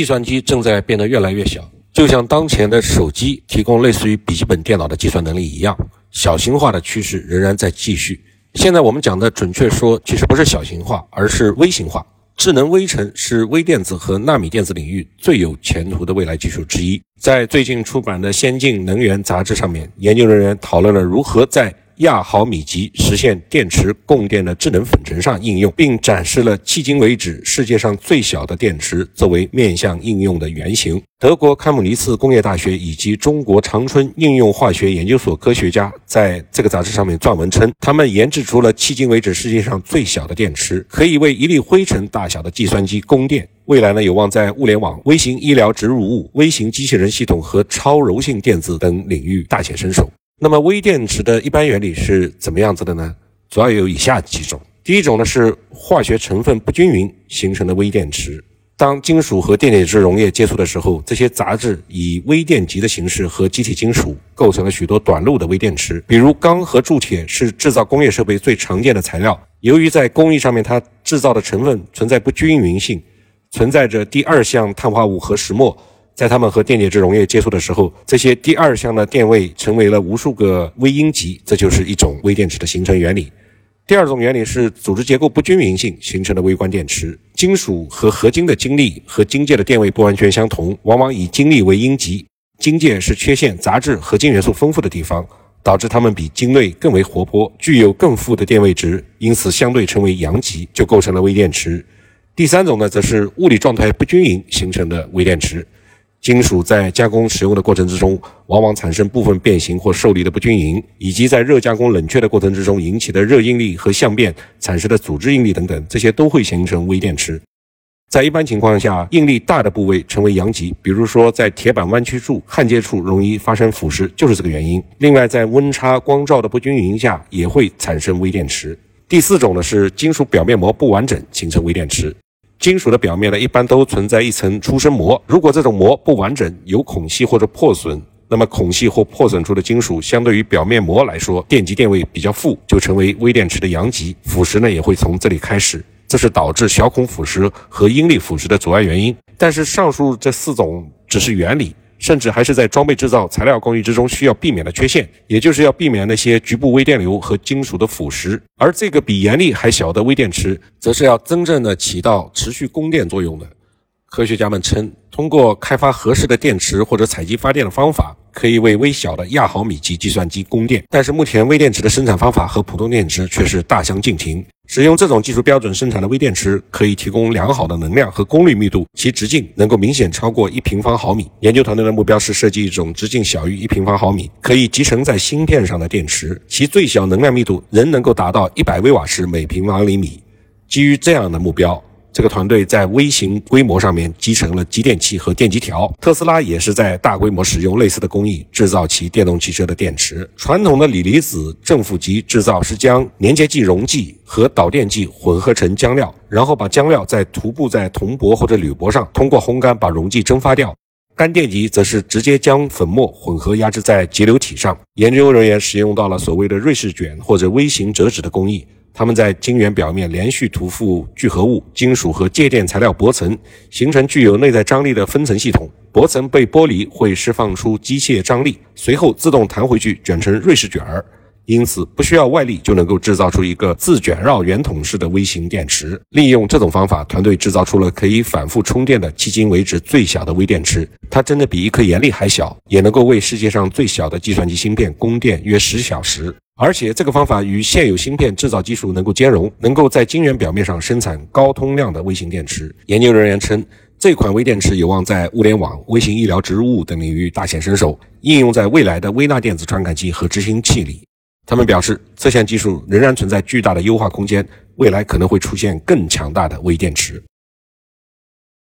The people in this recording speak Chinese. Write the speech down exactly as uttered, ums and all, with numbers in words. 计算机正在变得越来越小，就像当前的手机提供类似于笔记本电脑的计算能力一样，小型化的趋势仍然在继续。现在我们讲的准确说其实不是小型化，而是微型化。智能微尘是微电子和纳米电子领域最有前途的未来技术之一。在最近出版的《先进能源》杂志上面，研究人员讨论了如何在亚毫米级实现电池供电的智能粉尘上应用，并展示了迄今为止世界上最小的电池作为面向应用的原型。德国开姆尼茨工业大学以及中国长春应用化学研究所科学家在这个杂志上面撰文称，他们研制出了迄今为止世界上最小的电池，可以为一粒灰尘大小的计算机供电。未来呢，有望在物联网、微型医疗植入物、微型机器人系统和超柔性电子等领域大显身手。那么微电池的一般原理是怎么样子的呢？主要有以下几种。第一种呢，是化学成分不均匀形成的微电池。当金属和电解质溶液接触的时候，这些杂质以微电极的形式和基体金属构成了许多短路的微电池。比如钢和铸铁是制造工业设备最常见的材料，由于在工艺上面它制造的成分存在不均匀性，存在着第二项碳化物和石墨，在它们和电解质溶液接触的时候，这些第二项的电位成为了无数个微阴极，这就是一种微电池的形成原理。第二种原理是组织结构不均匀性形成的微观电池。金属和合金的晶粒和晶界的电位不完全相同，往往以晶粒为阴极，晶界是缺陷杂质和金元素丰富的地方，导致它们比晶类更为活泼，具有更富的电位值，因此相对成为阳极，就构成了微电池。第三种呢，则是物理状态不均匀形成的微电池。金属在加工使用的过程之中，往往产生部分变形或受力的不均匀，以及在热加工冷却的过程之中引起的热应力和相变产生的组织应力等等，这些都会形成微电池。在一般情况下，应力大的部位成为阳极，比如说在铁板弯曲处、焊接处容易发生腐蚀，就是这个原因。另外，在温差、光照的不均匀下也会产生微电池。第四种呢，是金属表面膜不完整形成微电池。金属的表面呢，一般都存在一层出生膜，如果这种膜不完整，有孔隙或者破损，那么孔隙或破损处的金属相对于表面膜来说，电极电位比较负，就成为微电池的阳极，腐蚀呢也会从这里开始，这是导致小孔腐蚀和应力腐蚀的主要原因。但是上述这四种只是原理，甚至还是在装备制造、材料工艺之中需要避免的缺陷，也就是要避免那些局部微电流和金属的腐蚀。而这个比原力还小的微电池，则是要真正的起到持续供电作用的。科学家们称，通过开发合适的电池或者采集发电的方法，可以为微小的亚毫米级计算机供电。但是目前微电池的生产方法和普通电池却是大相径庭。使用这种技术标准生产的微电池，可以提供良好的能量和功率密度，其直径能够明显超过一平方毫米。研究团队的目标是设计一种直径小于一平方毫米，可以集成在芯片上的电池，其最小能量密度仍能够达到一百微瓦时每平方厘米。基于这样的目标，这个团队在微型规模上面集成了集电器和电极条。特斯拉也是在大规模使用类似的工艺制造其电动汽车的电池。传统的锂离子正负极制造是将粘结剂溶剂和导电剂混合成浆料，然后把浆料再涂布在铜箔或者铝箔上，通过烘干把溶剂蒸发掉。干电极则是直接将粉末混合压制在节流体上。研究人员使用到了所谓的瑞士卷或者微型折纸的工艺，它们在晶圆表面连续涂覆聚合物、金属和介电材料薄层，形成具有内在张力的分层系统。薄层被剥离会释放出机械张力，随后自动弹回去卷成瑞士卷儿，因此不需要外力就能够制造出一个自卷绕圆筒式的微型电池。利用这种方法，团队制造出了可以反复充电的迄今为止最小的微电池。它真的比一颗盐粒还小，也能够为世界上最小的计算机芯片供电约十小时。而且这个方法与现有芯片制造技术能够兼容，能够在晶圆表面上生产高通量的微型电池。研究人员称，这款微电池有望在物联网、微型医疗植入物等领域大显身手，应用在未来的微纳电子传感器和执行器里。他们表示，这项技术仍然存在巨大的优化空间，未来可能会出现更强大的微电池。